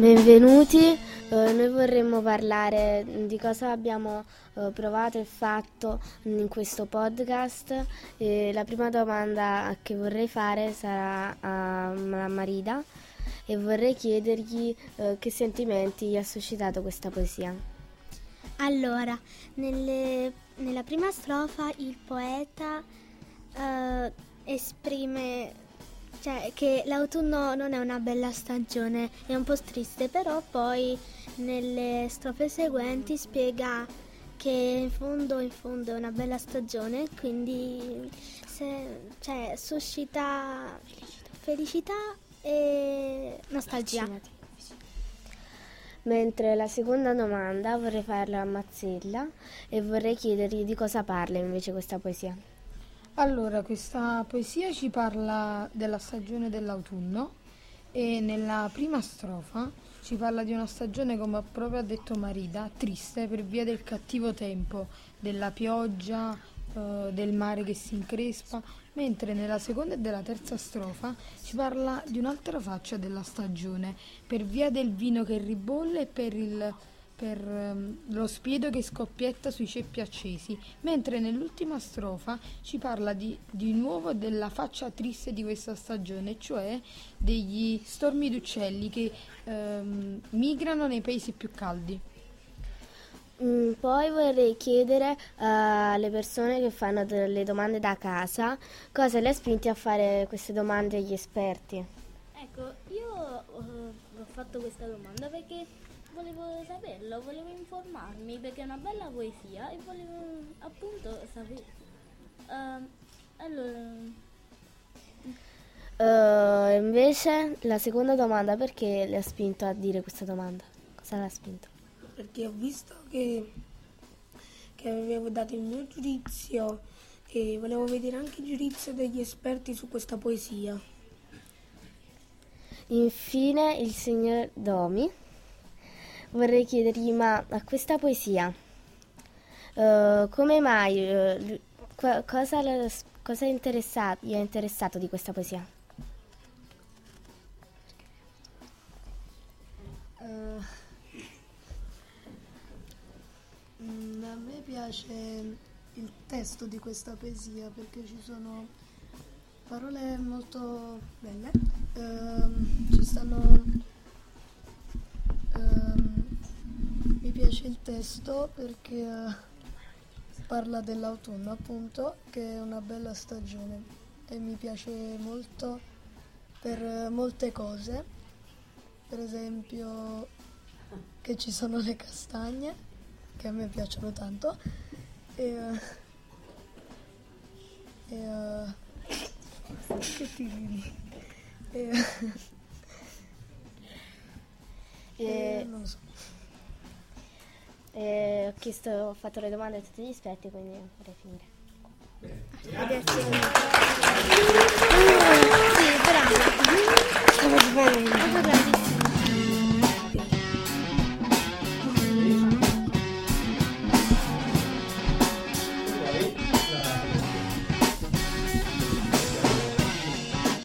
Benvenuti, noi vorremmo parlare di cosa abbiamo provato e fatto in questo podcast. La prima domanda che vorrei fare sarà a Marida e vorrei chiedergli che sentimenti gli ha suscitato questa poesia. Allora, nella prima strofa il poeta esprime... Cioè che l'autunno non è una bella stagione, è un po' triste, però poi nelle strofe seguenti spiega che in fondo è una bella stagione, quindi suscita felicità e nostalgia. Mentre la seconda domanda vorrei farla a Mazzella e vorrei chiedergli di cosa parla invece questa poesia. Allora, questa poesia ci parla della stagione dell'autunno e nella prima strofa ci parla di una stagione, come proprio ha detto Marida, triste per via del cattivo tempo, della pioggia, del mare che si increspa, mentre nella seconda e della terza strofa ci parla di un'altra faccia della stagione, per via del vino che ribolle e per lo spiedo che scoppietta sui ceppi accesi, mentre nell'ultima strofa ci parla di nuovo della faccia triste di questa stagione, cioè degli stormi d'uccelli che migrano nei paesi più caldi. Poi vorrei chiedere alle persone che fanno delle domande da casa cosa le ha spinte a fare queste domande agli esperti. Ecco, io ho fatto questa domanda perché volevo saperlo, volevo informarmi perché è una bella poesia e volevo appunto sapere. Allora, invece la seconda domanda, perché le ha spinto a dire questa domanda? Cosa l'ha spinto? Perché ho visto che avevo dato il mio giudizio e volevo vedere anche il giudizio degli esperti su questa poesia. Infine il signor Domi. Vorrei chiedergli, ma a questa poesia come mai, cosa gli è interessato di questa poesia? A me piace il testo di questa poesia perché ci sono parole molto belle, ci stanno... Mi piace il testo perché parla dell'autunno, appunto, che è una bella stagione e mi piace molto per molte cose, per esempio che ci sono le castagne, che a me piacciono tanto, non lo so. Ho fatto le domande a tutti gli esperti, quindi vorrei finire. Grazie. Sì, bravo.